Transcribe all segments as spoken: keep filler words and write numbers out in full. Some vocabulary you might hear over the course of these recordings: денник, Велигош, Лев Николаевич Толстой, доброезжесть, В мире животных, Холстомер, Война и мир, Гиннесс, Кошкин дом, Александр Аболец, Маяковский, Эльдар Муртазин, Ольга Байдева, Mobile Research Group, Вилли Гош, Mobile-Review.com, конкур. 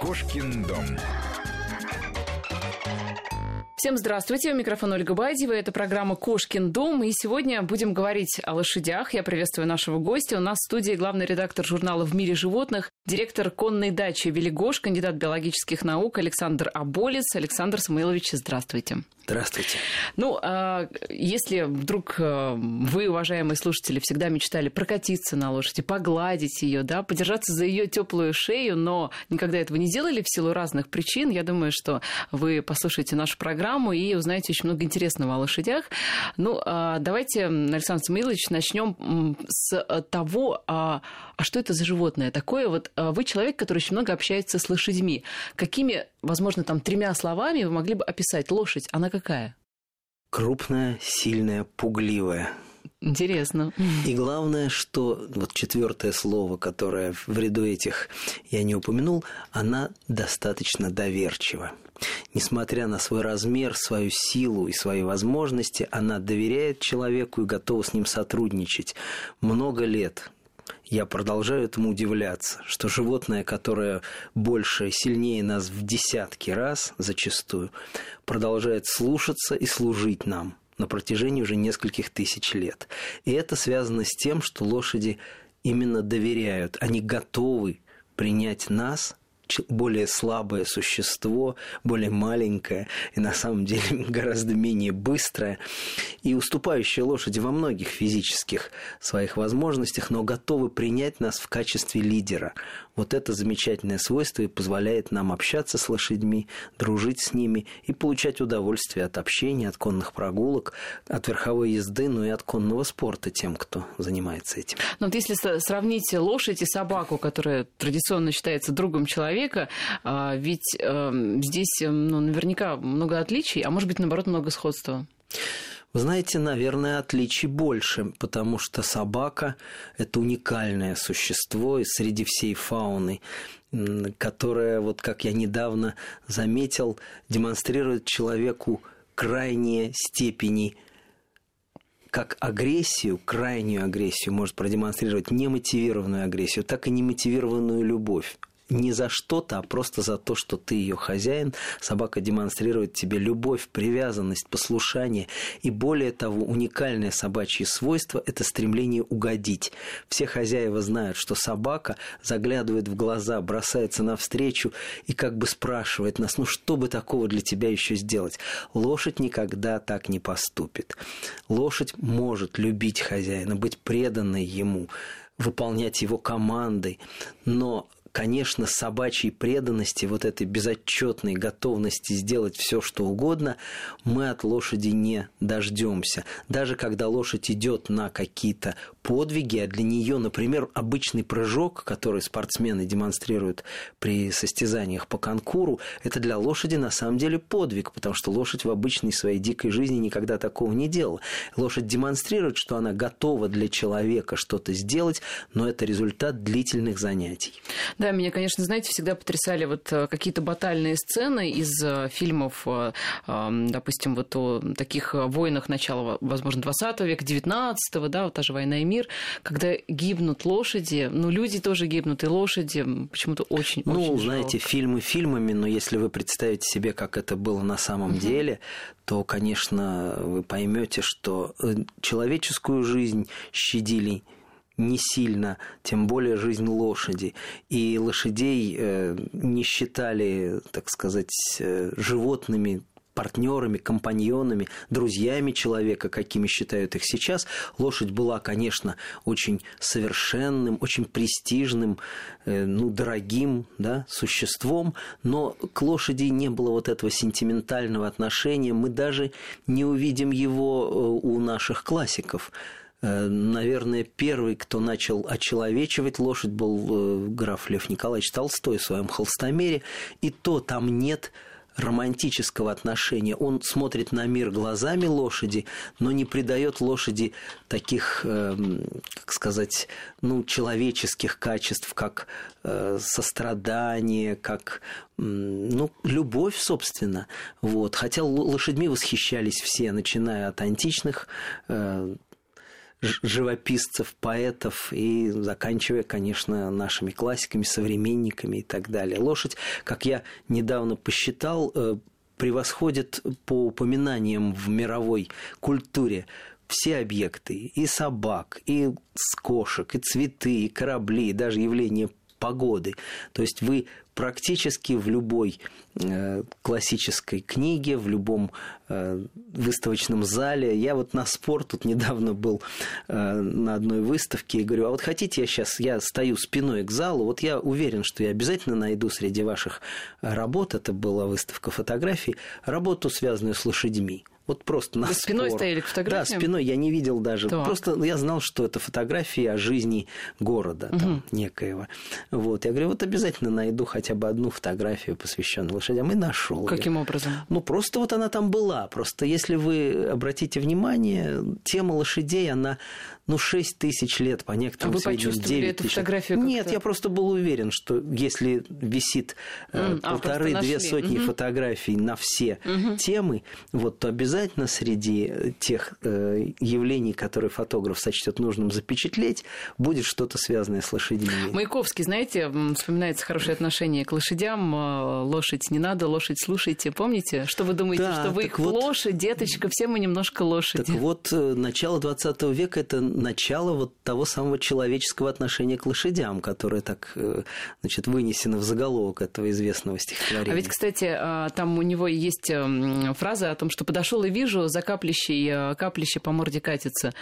Кошкин дом. Всем здравствуйте, у микрофона Ольга Байдева, это программа «Кошкин дом», и сегодня будем говорить о лошадях. Я приветствую нашего гостя, у нас в студии главный редактор журнала «В мире животных», директор конной дачи «Велигош», кандидат биологических наук Александр Аболец. Александр Самойлович, здравствуйте. Здравствуйте. Ну, если вдруг вы, уважаемые слушатели, всегда мечтали прокатиться на лошади, погладить ее, да, подержаться за ее теплую шею, но никогда этого не делали в силу разных причин, я думаю, что вы послушаете нашу программу и узнаете очень много интересного о лошадях. Ну, давайте, Александр Самойлович, начнем с того, а что это за животное такое? Вот вы человек, который очень много общается с лошадьми. Какими, возможно, там тремя словами вы могли бы описать лошадь? Она какая? Крупная, сильная, пугливая. Интересно. И главное, что вот четвертое слово, которое в ряду этих я не упомянул, она достаточно доверчива. Несмотря на свой размер, свою силу и свои возможности, она доверяет человеку и готова с ним сотрудничать. Много лет я продолжаю этому удивляться, что животное, которое больше и сильнее нас в десятки раз зачастую, продолжает слушаться и служить нам на протяжении уже нескольких тысяч лет. И это связано с тем, что лошади именно доверяют, они готовы принять нас, более слабое существо, более маленькое и на самом деле гораздо менее быстрое и уступающее лошади во многих физических своих возможностях, но готовы принять нас в качестве лидера. Вот это замечательное свойство и позволяет нам общаться с лошадьми, дружить с ними и получать удовольствие от общения, от конных прогулок, от верховой езды, ну и от конного спорта тем, кто занимается этим. Но вот если сравнить лошадь и собаку, которая традиционно считается другом человека, ведь э, здесь ну, наверняка много отличий, а может быть, наоборот, много сходства. Вы знаете, наверное, отличий больше, потому что собака – это уникальное существо и среди всей фауны, которое, вот как я недавно заметил, демонстрирует человеку крайние степени, как агрессию, крайнюю агрессию может продемонстрировать, немотивированную агрессию, так и немотивированную любовь. Не за что-то, а просто за то, что ты ее хозяин. Собака демонстрирует тебе любовь, привязанность, послушание. И более того, уникальное собачье свойство – это стремление угодить. Все хозяева знают, что собака заглядывает в глаза, бросается навстречу и как бы спрашивает нас, ну что бы такого для тебя еще сделать? Лошадь никогда так не поступит. Лошадь может любить хозяина, быть преданной ему, выполнять его команды, но... Конечно, собачьей преданности, вот этой безотчетной готовности сделать все, что угодно, мы от лошади не дождемся. Даже когда лошадь идет на какие-то подвиги, а для нее, например, обычный прыжок, который спортсмены демонстрируют при состязаниях по конкуру, это для лошади на самом деле подвиг, потому что лошадь в обычной своей дикой жизни никогда такого не делала. Лошадь демонстрирует, что она готова для человека что-то сделать, но это результат длительных занятий. Да, меня, конечно, знаете, всегда потрясали вот какие-то батальные сцены из фильмов, допустим, вот о таких войнах начала, возможно, двадцатого века, девятнадцатого, да, вот та же «Война и мир», когда гибнут лошади, ну, люди тоже гибнут, и лошади почему-то очень-очень Ну, очень знаете, жалко. Фильмы фильмами, но если вы представите себе, как это было на самом uh-huh. деле, то, конечно, вы поймете, что человеческую жизнь щадили не сильно, тем более жизнь лошади. И лошадей э, не считали, так сказать, э, животными, партнерами, компаньонами, друзьями человека, какими считают их сейчас. Лошадь была, конечно, очень совершенным, очень престижным, э, ну, дорогим, да, существом, но к лошади не было вот этого сентиментального отношения. Мы даже не увидим его у наших классиков. Наверное, первый, кто начал очеловечивать лошадь, был граф Лев Николаевич Толстой в своем «Холстомере». И то там нет романтического отношения. Он смотрит на мир глазами лошади, но не придает лошади таких, как сказать, ну, человеческих качеств, как сострадание, как ну, любовь, собственно. Вот. Хотя лошадьми восхищались все, начиная от античных живописцев, поэтов и заканчивая, конечно, нашими классиками, современниками и так далее. Лошадь, как я недавно посчитал, превосходит по упоминаниям в мировой культуре все объекты, и собак, и кошек, и цветы, и корабли, и даже явление погоды. То есть вы практически в любой э, классической книге, в любом э, выставочном зале. Я вот на спор тут недавно был э, на одной выставке и говорю, а вот хотите, я сейчас, я стою спиной к залу, вот я уверен, что я обязательно найду среди ваших работ, это была выставка фотографий, работу, связанную с лошадьми. Вот просто на Вы спор. Спиной стояли к фотографиям? Да, спиной я не видел даже. Так. Просто я знал, что это фотографии о жизни города угу. там, некоего. Вот. Я говорю, вот обязательно найду хотя бы одну фотографию, посвященную лошадям. И нашел. Каким я. образом? Ну, просто вот она там была. Просто если вы обратите внимание, тема лошадей, она... Ну, шесть тысяч лет, по некоторым сведениям, девять тысяч. А вы почувствовали эту фотографию как-то? Нет, я просто был уверен, что если висит mm, полторы-две а, сотни mm-hmm. фотографий на все mm-hmm. темы, вот, то обязательно среди тех э, явлений, которые фотограф сочтет нужным запечатлеть, будет что-то связанное с лошадьми. Маяковский, знаете, вспоминается хорошее отношение к лошадям. Лошадь не надо, лошадь слушайте. Помните, что вы думаете, да, что вы их вот... лошадь, деточка, все мы немножко лошади. Так вот, начало двадцатого века – это начало вот того самого человеческого отношения к лошадям, которое так, значит, вынесено в заголовок этого известного стихотворения. А ведь, кстати, там у него есть фраза о том, что подошел и вижу, за каплищей каплище по морде катится.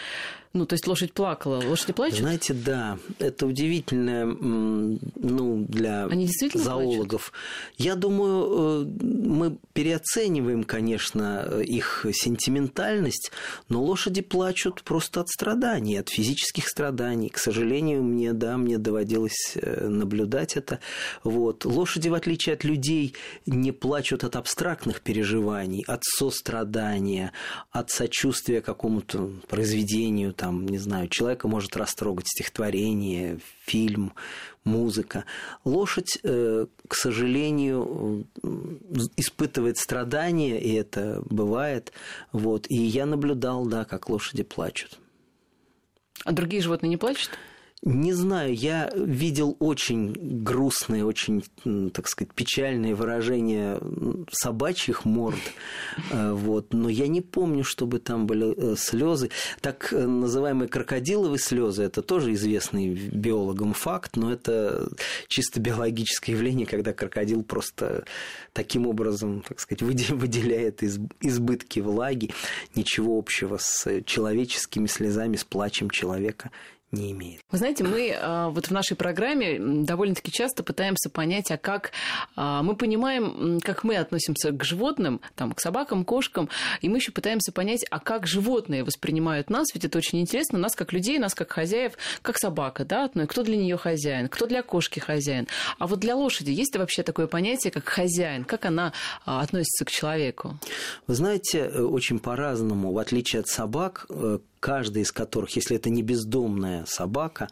Ну, то есть лошадь плакала. Лошади плачут? Знаете, да. Это удивительное, ну, для зоологов. Плачут? Я думаю, мы переоцениваем, конечно, их сентиментальность, но лошади плачут просто от страданий, от физических страданий. К сожалению, мне, да, мне доводилось наблюдать это. Вот. Лошади, в отличие от людей, не плачут от абстрактных переживаний, от сострадания, от сочувствия какому-то произведению, там, не знаю, человека может растрогать стихотворение, фильм, музыка. Лошадь, к сожалению, испытывает страдания, и это бывает. Вот. И я наблюдал, да, как лошади плачут. А другие животные не плачут? Не знаю, я видел очень грустные, очень, так сказать, печальные выражения собачьих морд, вот, но я не помню, чтобы там были слезы. Так называемые крокодиловые слезы, это тоже известный биологам факт, но это чисто биологическое явление, когда крокодил просто таким образом, так сказать, выделяет избытки влаги, ничего общего с человеческими слезами, с плачем человека не имеет. Вы знаете, мы а, вот в нашей программе довольно-таки часто пытаемся понять, а как а, мы понимаем, как мы относимся к животным, там, к собакам, кошкам, и мы еще пытаемся понять, а как животные воспринимают нас, ведь это очень интересно, нас как людей, нас как хозяев, как собака, да, одной, кто для нее хозяин, кто для кошки хозяин. А вот для лошади есть ли вообще такое понятие, как хозяин, как она а, относится к человеку? Вы знаете, очень по-разному, в отличие от собак, каждый из которых, если это не бездомная собака,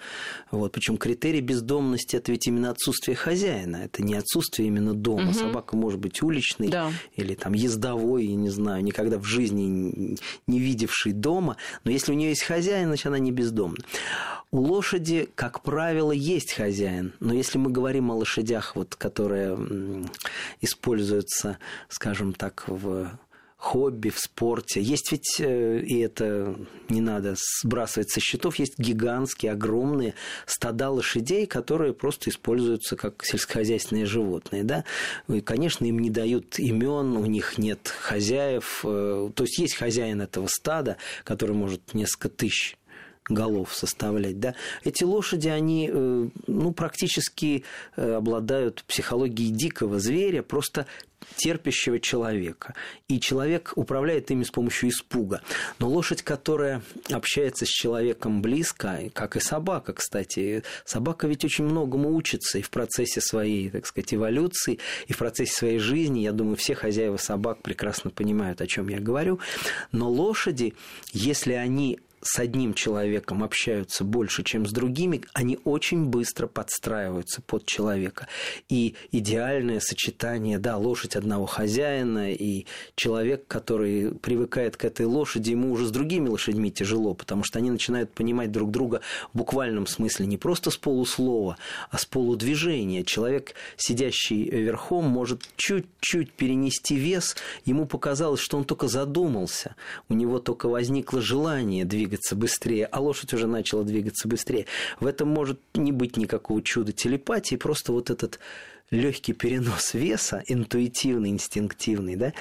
вот, причем критерий бездомности – это ведь именно отсутствие хозяина, это не отсутствие именно дома. Угу. Собака может быть уличной, да, или там ездовой, я не знаю, никогда в жизни не видевшей дома, но если у нее есть хозяин, значит, она не бездомна. У лошади, как правило, есть хозяин, но если мы говорим о лошадях, вот, которые используются, скажем так, в... хобби, в спорте. Есть ведь, и это не надо сбрасывать со счетов, есть гигантские, огромные стада лошадей, которые просто используются как сельскохозяйственные животные. Да? И, конечно, им не дают имен, у них нет хозяев. То есть, есть хозяин этого стада, который может несколько тысяч голов составлять, да, эти лошади, они, ну, практически обладают психологией дикого зверя, просто терпящего человека, и человек управляет ими с помощью испуга, но лошадь, которая общается с человеком близко, как и собака, кстати, собака ведь очень многому учится и в процессе своей, так сказать, эволюции, и в процессе своей жизни, я думаю, все хозяева собак прекрасно понимают, о чем я говорю, но лошади, если они с одним человеком общаются больше, чем с другими, они очень быстро подстраиваются под человека. И идеальное сочетание, да, лошадь одного хозяина и человек, который привыкает к этой лошади, ему уже с другими лошадьми тяжело, потому что они начинают понимать друг друга в буквальном смысле не просто с полуслова, а с полудвижения. Человек, сидящий верхом, может чуть-чуть перенести вес, ему показалось, что он только задумался, у него только возникло желание двигаться быстрее, а лошадь уже начала двигаться быстрее. В этом может не быть никакого чуда телепатии, просто вот этот легкий перенос веса, интуитивный, инстинктивный, да,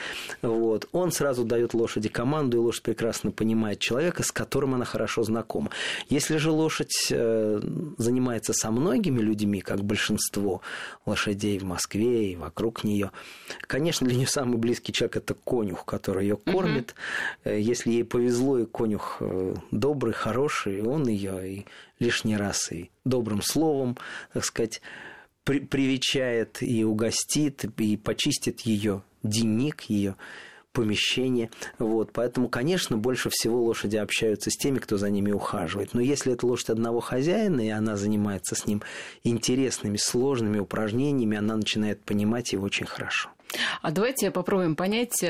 вот, он сразу дает лошади команду, и лошадь прекрасно понимает человека, с которым она хорошо знакома. Если же лошадь э, занимается со многими людьми, как большинство лошадей в Москве и вокруг нее, конечно, для нее самый близкий человек – это конюх, который ее кормит. Mm-hmm. Если ей повезло, и конюх добрый, хороший, он ее и лишний раз и добрым словом, так сказать, привечает и угостит, и почистит ее денник, ее помещение. Вот. Поэтому, конечно, больше всего лошади общаются с теми, кто за ними ухаживает. Но если это лошадь одного хозяина, и она занимается с ним интересными, сложными упражнениями, она начинает понимать его очень хорошо. А давайте попробуем понять,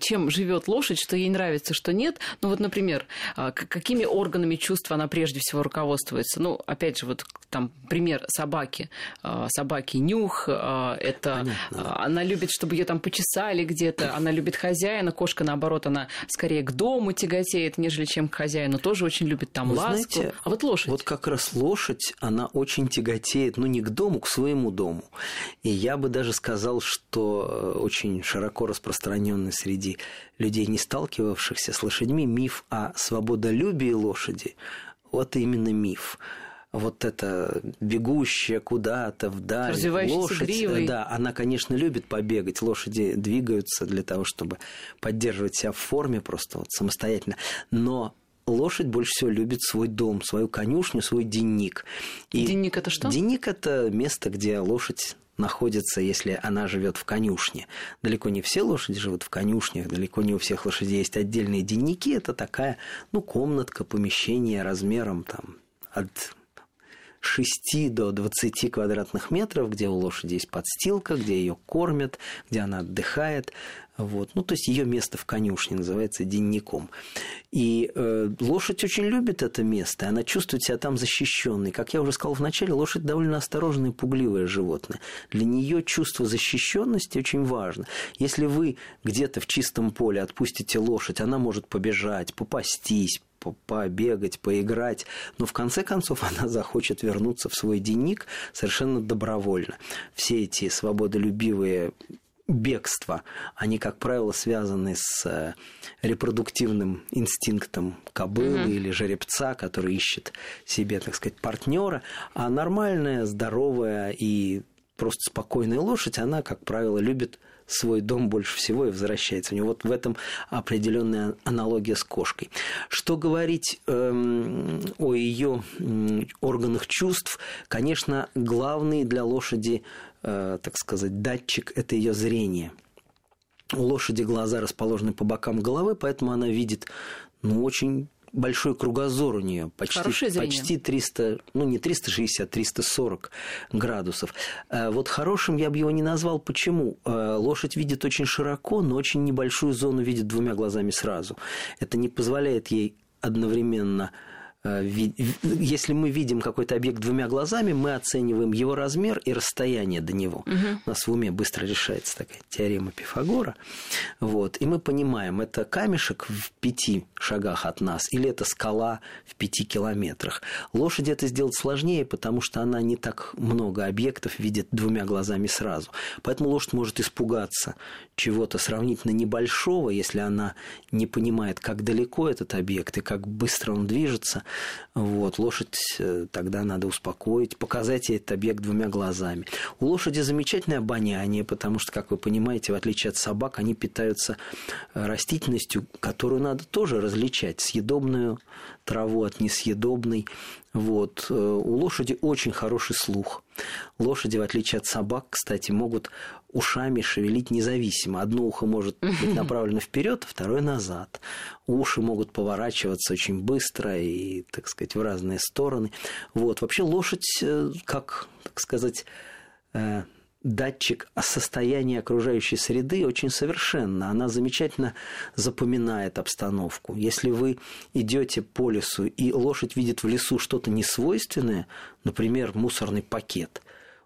чем живет лошадь, что ей нравится, что нет. Ну вот, например, какими органами чувств она прежде всего руководствуется? Ну, опять же, вот там пример собаки. Собаки нюх, это понятно. Она любит, чтобы ее там почесали где-то, она любит хозяина. Кошка, наоборот, она скорее к дому тяготеет, нежели чем к хозяину. Тоже очень любит там Вы ласку. Знаете, а вот лошадь? Вот как раз лошадь, она очень тяготеет, ну, не к дому, к своему дому. И я бы даже сказал, что очень широко распространенный среди людей, не сталкивавшихся с лошадьми, миф о свободолюбии лошади. Вот именно миф. Вот эта бегущая куда-то вдаль лошадь, гривой. Да, она, конечно, любит побегать. Лошади двигаются для того, чтобы поддерживать себя в форме просто вот самостоятельно. Но лошадь больше всего любит свой дом, свою конюшню, свой денник. И денник – это что? Денник – это место, где лошадь находится, если она живет в конюшне. Далеко не все лошади живут в конюшнях, далеко не у всех лошадей есть отдельные денники. Это такая, ну, комнатка, помещение размером там от шести до двадцати квадратных метров, где у лошади есть подстилка, где ее кормят, где она отдыхает. Вот. Ну, то есть ее место в конюшне называется денником. И э, лошадь очень любит это место, и она чувствует себя там защищенной. Как я уже сказал вначале, лошадь довольно осторожное и пугливое животное. Для нее чувство защищенности очень важно. Если вы где-то в чистом поле отпустите лошадь, она может побежать, попастись, побегать, поиграть, но в конце концов она захочет вернуться в свой денник совершенно добровольно. Все эти свободолюбивые бегства, они, как правило, связаны с репродуктивным инстинктом кобылы mm-hmm. или жеребца, который ищет себе, так сказать, партнера, а нормальная, здоровая и просто спокойная лошадь, она, как правило, любит свой дом больше всего и возвращается в него. Вот в этом определенная аналогия с кошкой. Что говорить эм, о ее эм, органах чувств? Конечно, главный для лошади, э, так сказать, датчик – это ее зрение. У лошади глаза расположены по бокам головы, поэтому она видит, ну, очень большой кругозор у нее, почти, почти триста, ну не триста шестьдесят, триста сорок градусов. Вот хорошим я бы его не назвал. Почему? Лошадь видит очень широко, но очень небольшую зону видит двумя глазами сразу. Это не позволяет ей одновременно... Если мы видим какой-то объект двумя глазами, мы оцениваем его размер и расстояние до него. Угу. У нас в уме быстро решается такая теорема Пифагора. Вот. И мы понимаем, это камешек в пяти шагах от нас или это скала в пяти километрах. Лошади это сделать сложнее, потому что она не так много объектов видит двумя глазами сразу. Поэтому лошадь может испугаться чего-то сравнительно небольшого, если она не понимает, как далеко этот объект и как быстро он движется. Вот, лошадь тогда надо успокоить, показать ей этот объект двумя глазами. У лошади замечательное обоняние, потому что, как вы понимаете, в отличие от собак, они питаются растительностью, которую надо тоже различать, съедобную траву от несъедобной. Вот. У лошади очень хороший слух. Лошади, в отличие от собак, кстати, могут ушами шевелить независимо. Одно ухо может быть направлено вперед, второе назад. Уши могут поворачиваться очень быстро и, так сказать, в разные стороны. Вот. Вообще лошадь, как, так сказать, датчик состояния окружающей среды очень совершенна. Она замечательно запоминает обстановку. Если вы идете по лесу, и лошадь видит в лесу что-то несвойственное, например, мусорный пакет,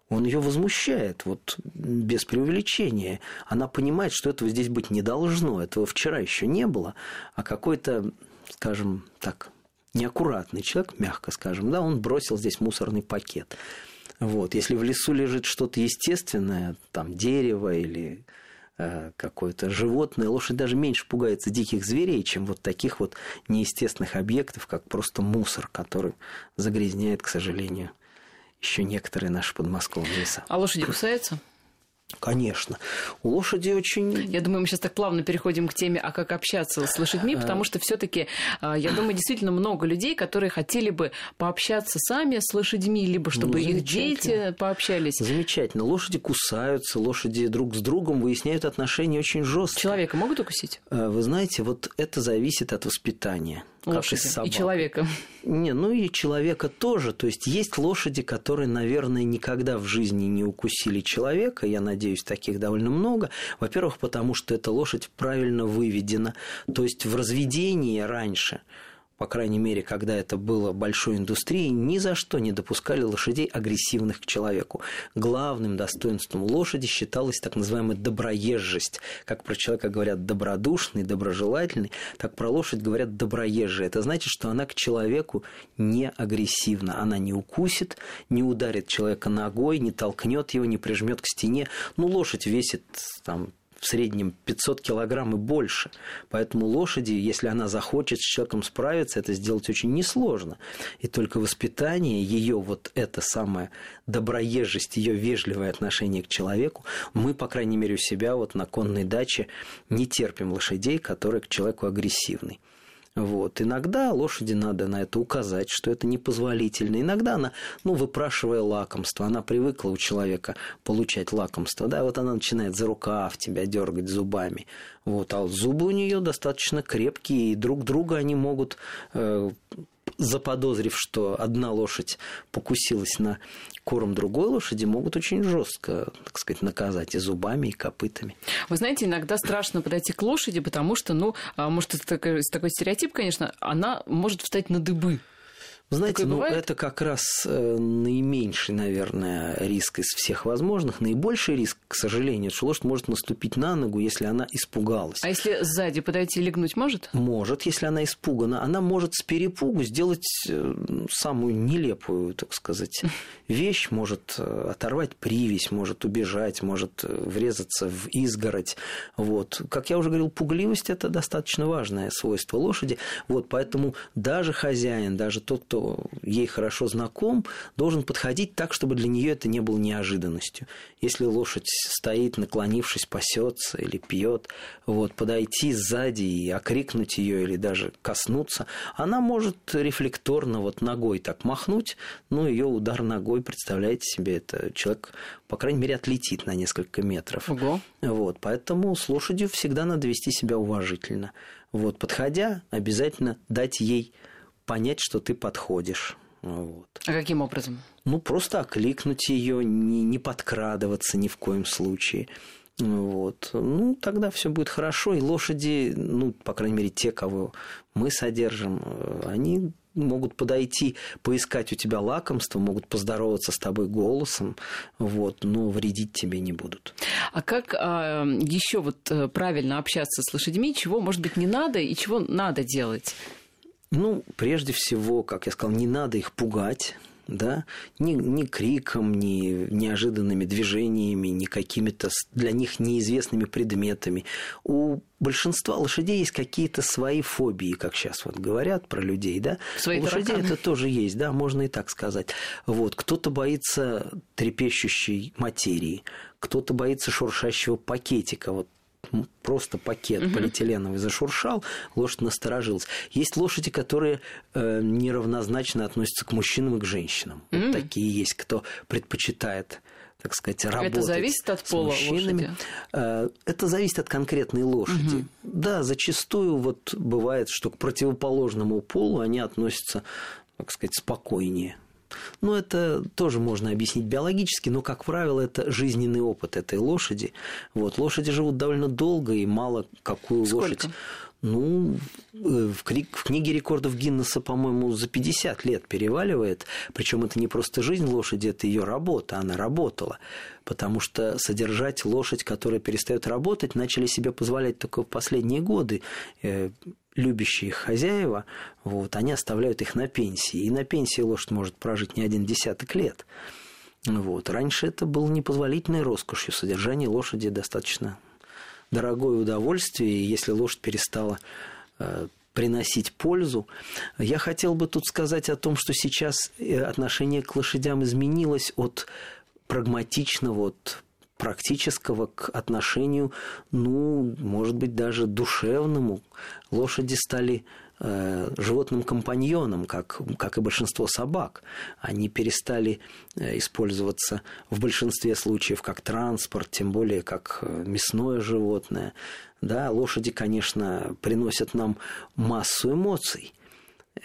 он ее возмущает, вот без преувеличения. Она понимает, что этого здесь быть не должно, этого вчера еще не было, а какой-то, скажем так, неаккуратный человек, мягко скажем, да, он бросил здесь мусорный пакет. Вот. Если в лесу лежит что-то естественное, там дерево или э, какое-то животное, лошадь даже меньше пугается диких зверей, чем вот таких вот неестественных объектов, как просто мусор, который загрязняет, к сожалению, еще некоторые наши подмосковные леса. А лошади кусаются? Конечно. У лошади очень... Я думаю, мы сейчас так плавно переходим к теме, а как общаться с лошадьми, потому что все-таки, я думаю, действительно много людей, которые хотели бы пообщаться сами с лошадьми, либо чтобы ну, их дети пообщались. Замечательно. Лошади кусаются, лошади друг с другом выясняют отношения очень жестко. Человека могут укусить? Вы знаете, вот это зависит от воспитания. Лошади и человека. Не, ну и человека тоже. То есть, есть лошади, которые, наверное, никогда в жизни не укусили человека. Я надеюсь, таких довольно много. Во-первых, потому что эта лошадь правильно выведена. То есть, в разведении раньше, по крайней мере, когда это было большой индустрией, ни за что не допускали лошадей, агрессивных к человеку. Главным достоинством лошади считалась так называемая доброезжесть. Как про человека говорят добродушный, доброжелательный, так про лошадь говорят доброезжая. Это значит, что она к человеку не агрессивна. Она не укусит, не ударит человека ногой, не толкнет его, не прижмет к стене. Ну, лошадь весит там... в среднем пятьсот килограмм и больше. Поэтому лошади, если она захочет с человеком справиться, это сделать очень несложно. И только воспитание, ее вот это самая доброезжесть, ее вежливое отношение к человеку, мы, по крайней мере, у себя вот на конной даче не терпим лошадей, которые к человеку агрессивны. Вот. Иногда лошади надо на это указать, что это непозволительно. Иногда она, ну, выпрашивая лакомство, она привыкла у человека получать лакомство, да, вот она начинает за рукав тебя дергать зубами. Вот. А зубы у нее достаточно крепкие, и друг друга они могут, э, заподозрив, что одна лошадь покусилась на корм другой лошади, могут очень жестко, так сказать, наказать и зубами, и копытами. Вы знаете, иногда страшно подойти к лошади, потому что, ну, может, это такой, такой стереотип, конечно, она может встать на дыбы. Знаете, ну, это как раз наименьший, наверное, риск из всех возможных. Наибольший риск, к сожалению, что лошадь может наступить на ногу, если она испугалась. А если сзади подойти и легнуть может? Может, если она испугана. Она может с перепугу сделать самую нелепую, так сказать, вещь. Может оторвать привязь, может убежать, может врезаться в изгородь. Вот. Как я уже говорил, пугливость – это достаточно важное свойство лошади. Вот, поэтому даже хозяин, даже тот, кто ей хорошо знаком, должен подходить так, чтобы для нее это не было неожиданностью. Если лошадь стоит, наклонившись, пасется или пьет, вот, подойти сзади и окрикнуть ее или даже коснуться, она может рефлекторно вот ногой так махнуть, но ее удар ногой, представляете себе, это человек, по крайней мере, отлетит на несколько метров. Ого. Вот, поэтому с лошадью всегда надо вести себя уважительно. Вот, подходя, обязательно дать ей понять, что ты подходишь. Вот. А каким образом? Ну, просто окликнуть ее, не, не подкрадываться ни в коем случае. Вот. Ну, тогда все будет хорошо. И лошади, ну, по крайней мере, те, кого мы содержим, они могут подойти, поискать у тебя лакомство, могут поздороваться с тобой голосом, вот, но вредить тебе не будут. А как а, еще вот правильно общаться с лошадьми? Чего, может быть, не надо и чего надо делать? Ну, прежде всего, как я сказал, не надо их пугать, да, ни, ни криком, ни неожиданными движениями, ни какими-то для них неизвестными предметами. У большинства лошадей есть какие-то свои фобии, как сейчас вот говорят про людей, да. Свои тараканы. У лошадей это тоже есть, да, можно и так сказать. Вот, кто-то боится трепещущей материи, кто-то боится шуршащего пакетика, вот. просто пакет угу. полиэтиленовый зашуршал, лошадь насторожилась. Есть лошади, которые э, неравнозначно относятся к мужчинам и к женщинам. Угу. Вот такие есть, кто предпочитает, так сказать, работать. Это зависит от пола лошади? Это зависит от конкретной лошади. Угу. Да, зачастую вот бывает, что к противоположному полу они относятся, так сказать, спокойнее. Но это тоже можно объяснить биологически, но, как правило, это жизненный опыт этой лошади. Вот. Лошади живут довольно долго, и мало какую Сколько? лошадь. Ну, в книге рекордов Гиннесса, по-моему, за пятьдесят лет переваливает. Причем это не просто жизнь лошади, это ее работа. Она работала. Потому что содержать лошадь, которая перестает работать, начали себе позволять только в последние годы. Любящие их хозяева, вот, они оставляют их на пенсии. И на пенсии лошадь может прожить не один десяток лет. Вот. Раньше это было непозволительной роскошью. Содержание лошади достаточно дорогое удовольствие, и если лошадь перестала э, приносить пользу. Я хотел бы тут сказать о том, что сейчас отношение к лошадям изменилось от прагматичного, от практического к отношению, ну, может быть, даже душевному. Лошади стали э, животным компаньоном, как, как и большинство собак. Они перестали э, использоваться в большинстве случаев как транспорт, тем более как мясное животное. Да, лошади, конечно, приносят нам массу эмоций.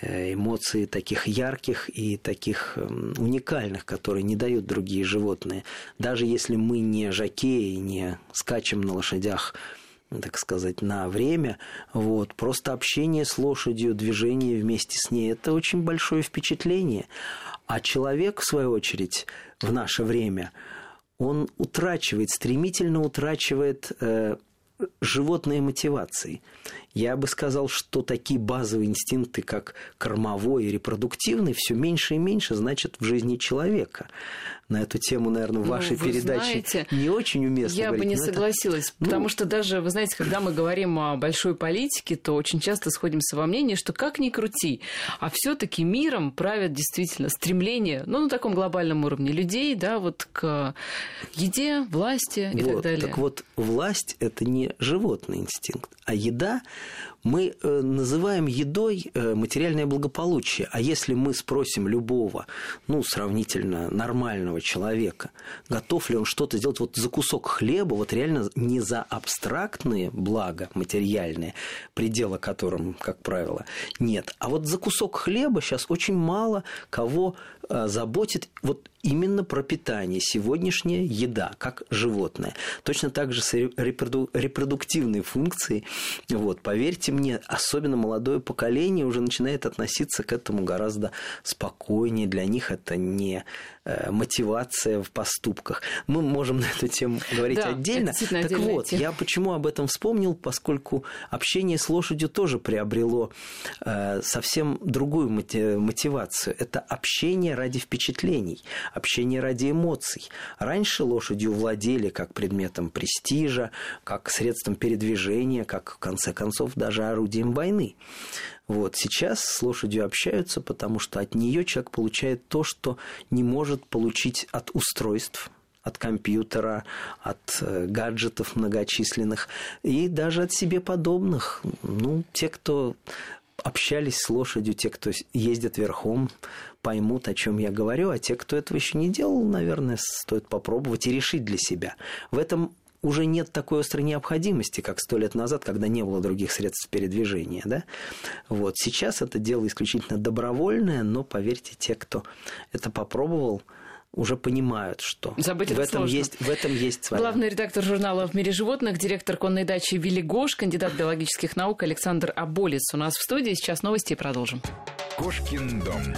Эмоций таких ярких и таких уникальных, которые не дают другие животные. Даже если мы не жокеи, не скачем на лошадях, так сказать, на время, вот, просто общение с лошадью, движение вместе с ней – это очень большое впечатление. А человек, в свою очередь, в наше время, он утрачивает, стремительно утрачивает э, животные мотивации. Я бы сказал, что такие базовые инстинкты, как кормовой и репродуктивный, все меньше и меньше значат в жизни человека. На эту тему, наверное, в вашей ну, передаче знаете, не очень уместно я говорить. Я бы не согласилась, это... потому ну... что даже, вы знаете, когда мы говорим о большой политике, то очень часто сходимся во мнении, что как ни крути, а все-таки миром правят действительно стремление, ну, на таком глобальном уровне людей, да, вот к еде, власти и вот, так далее. Так вот, власть – это не животный инстинкт, а еда – мы называем едой материальное благополучие. А если мы спросим любого, ну, сравнительно нормального человека, готов ли он что-то сделать вот за кусок хлеба, вот реально не за абстрактные блага материальные, предела которым, как правило, нет, а вот за кусок хлеба сейчас очень мало кого заботит вот именно про питание, сегодняшняя еда, как животное. Точно так же с репроду... репродуктивной функцией. Вот, поверьте мне, особенно молодое поколение уже начинает относиться к этому гораздо спокойнее. Для них это не э, мотивация в поступках. Мы можем на эту тему говорить да, отдельно. Так вот, тема. Я почему об этом вспомнил, поскольку общение с лошадью тоже приобрело э, совсем другую мотивацию. Это общение ради впечатлений. Общение ради эмоций. Раньше лошадью владели как предметом престижа, как средством передвижения, как, в конце концов, даже орудием войны. Вот. Сейчас с лошадью общаются, потому что от нее человек получает то, что не может получить от устройств, от компьютера, от гаджетов многочисленных и даже от себе подобных. Ну, те, кто... общались с лошадью, те, кто ездят верхом, поймут, о чем я говорю, а те, кто этого еще не делал, наверное, стоит попробовать и решить для себя. В этом уже нет такой острой необходимости, как сто лет назад, когда не было других средств передвижения, да? Вот. Сейчас это дело исключительно добровольное, но, поверьте, те, кто это попробовал, уже понимают, что Забыть в, это этом есть, в этом есть своя. Главный редактор журнала «В мире животных», директор конной дачи Вилли Гош, кандидат биологических наук Александр Аболец у нас в студии. Сейчас новости и продолжим. Кошкин дом.